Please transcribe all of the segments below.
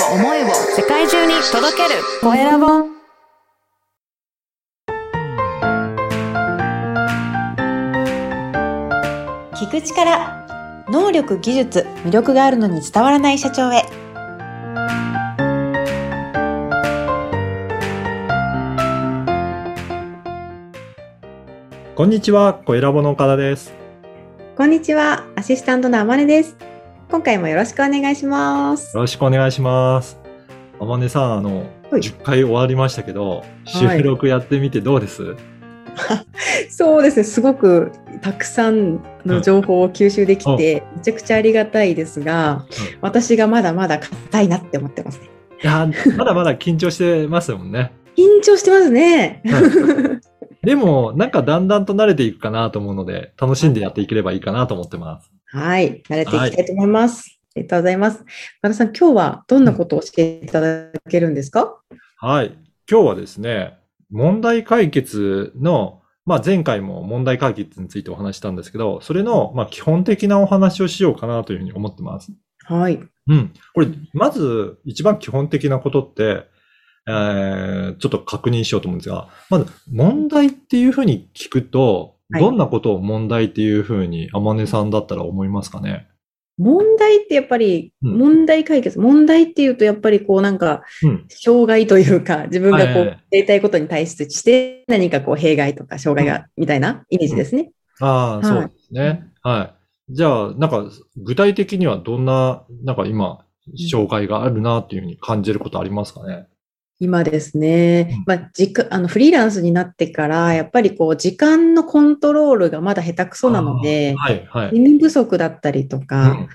を思いを世界中に届けるコエラボ。聞く力、能力、技術、魅力があるのに伝わらない社長へ。こんにちは、コエラボの岡田です。こんにちは、アシスタントのあまねです。今回もよろしくお願いします。よろしくお願いします。あまねさん、10回終わりましたけど、収録やってみてどうです？そうですね、すごくたくさんの情報を吸収できて、めちゃくちゃありがたいですが、私がまだまだ硬いなって思ってますね。いや、まだまだ緊張してますもんね。緊張してますね。でもなんかだんだんと慣れていくかなと思うので、楽しんでやっていければいいかなと思ってます。はい、慣れていきたいと思います。はい、ありがとうございます。岡田さん、今日はどんなことを教えていただけるんですか？はい、今日はですね、問題解決の、前回も問題解決についてお話したんですけど、それの、基本的なお話をしようかなというふうに思ってます。はい。うん。これ、まず一番基本的なことって、ちょっと確認しようと思うんですが、まず問題っていうふうに聞くと、どんなことを問題っていうふうにあまねさんだったら思いますかね？問題ってやっぱり問題解決、問題っていうとやっぱりこうなんか障害というか、自分がこうやりたいことに対して何かこう弊害とか障害がみたいなイメージですね。ああ、そうですね。はい。じゃあなんか具体的にはどんななんか今障害があるなっていうふうに感じることありますかね？今ですね、フリーランスになってから、やっぱりこう、時間のコントロールがまだ下手くそなので、人不足だったりとか、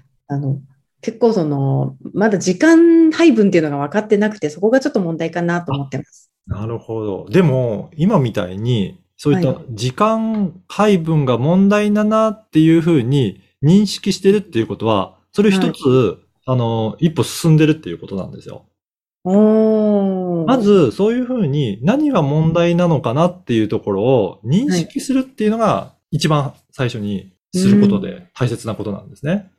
結構その、まだ時間配分っていうのが分かってなくて、そこがちょっと問題かなと思ってます。なるほど。でも、今みたいに、そういった時間配分が問題だなっていうふうに認識してるっていうことは、それ一つ、一歩進んでるっていうことなんですよ。まず、そういうふうに何が問題なのかなっていうところを認識するっていうのが一番最初にすることで大切なことなんですね。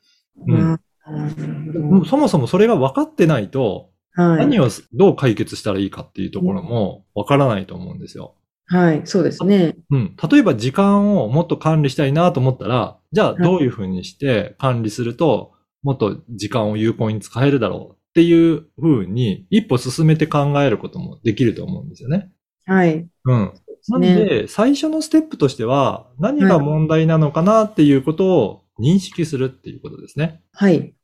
そもそもそれが分かってないと、何をどう解決したらいいかっていうところも分からないと思うんですよ。はい、そうですね。例えば時間をもっと管理したいなと思ったら、じゃあどういうふうにして管理するともっと時間を有効に使えるだろう。っていう風に一歩進めて考えることもできると思うんですよね。はい。なので、最初のステップとしては、何が問題なのかなっていうことを認識するっていうことですね。はい。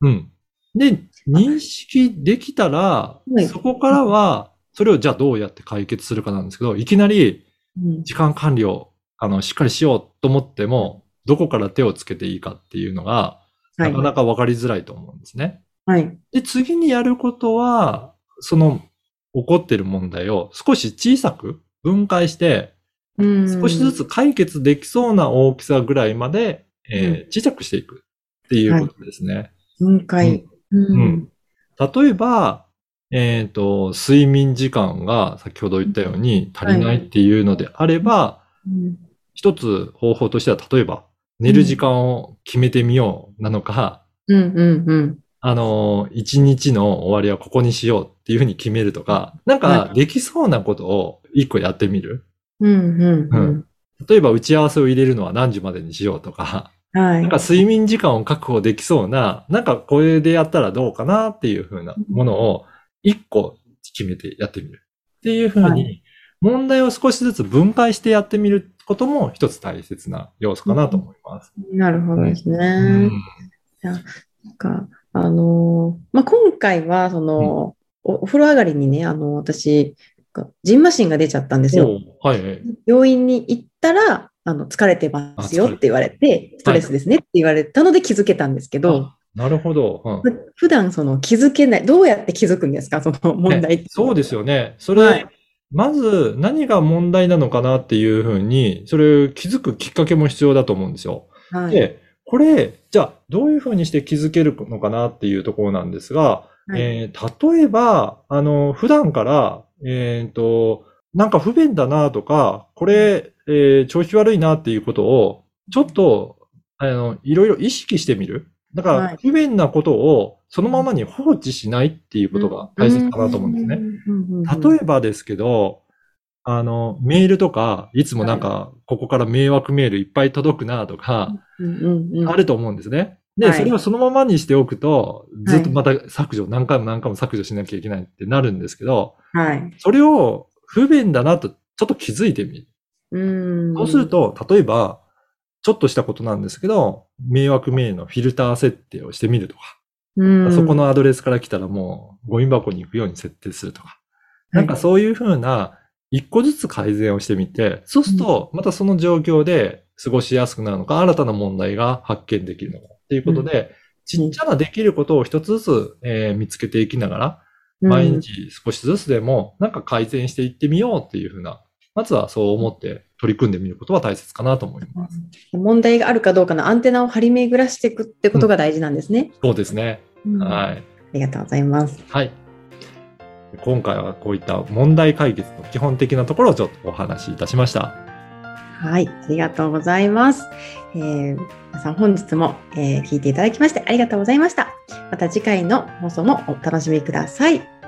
で、認識できたら、そこからは、それをじゃあどうやって解決するかなんですけど、いきなり、時間管理を、しっかりしようと思っても、どこから手をつけていいかっていうのが、なかなかわかりづらいと思うんですね。はい。で、次にやることは、その起こっている問題を少し小さく分解して、少しずつ解決できそうな大きさぐらいまで、小さくしていくっていうことですね。はい、分解。例えば、睡眠時間が先ほど言ったように足りないっていうのであれば、一つ方法としては、例えば寝る時間を決めてみようなのか、一日の終わりはここにしようっていうふうに決めるとか、なんかできそうなことを一個やってみる。例えば打ち合わせを入れるのは何時までにしようとか、なんか睡眠時間を確保できそうな、なんかこれでやったらどうかなっていうふうなものを一個決めてやってみるっていうふうに、問題を少しずつ分解してやってみることも一つ大切な要素かなと思います。なるほどですね。今回は、お風呂上がりにね、私、じんましんが出ちゃったんですよ。病院に行ったら、疲れてますよって言われて、ストレスですねって言われたので気づけたんですけど。なるほど。普段、気づけない。どうやって気づくんですか、その問題って。そうですよね。それ、まず、何が問題なのかなっていうふうに、それ気づくきっかけも必要だと思うんですよ。で、これ、じゃあ、どういうふうにして気づけるのかなっていうところなんですが、例えば、普段から、なんか不便だなとか、これ、調子悪いなっていうことを、ちょっと、いろいろ意識してみる。だから不便なことをそのままに放置しないっていうことが大切かなと思うんですね。例えばですけど、メールとか、いつもなんか、ここから迷惑メールいっぱい届くなとか、あると思うんですね。で、それをそのままにしておくと、ずっとまた削除、何回も何回も削除しなきゃいけないってなるんですけど、それを不便だなとちょっと気づいてみる。そうすると、例えば、ちょっとしたことなんですけど、迷惑メールのフィルター設定をしてみるとか、そこのアドレスから来たらもうゴミ箱に行くように設定するとか、なんかそういうふうな一個ずつ改善をしてみて、そうするとまたその状況で過ごしやすくなるのか、新たな問題が発見できるのかっていうことで、ちっちゃなできることを一つずつ、見つけていきながら、毎日少しずつでもなんか改善していってみようっていうふうな、まずはそう思って取り組んでみることは大切かなと思います。問題があるかどうかのアンテナを張り巡らしていくってことが大事なんですね。そうですね。はい。ありがとうございます。はい。今回はこういった問題解決の基本的なところをちょっとお話しいたしました。はい。ありがとうございます。皆さん本日も、聞いていただきましてありがとうございました。また次回の放送もお楽しみください。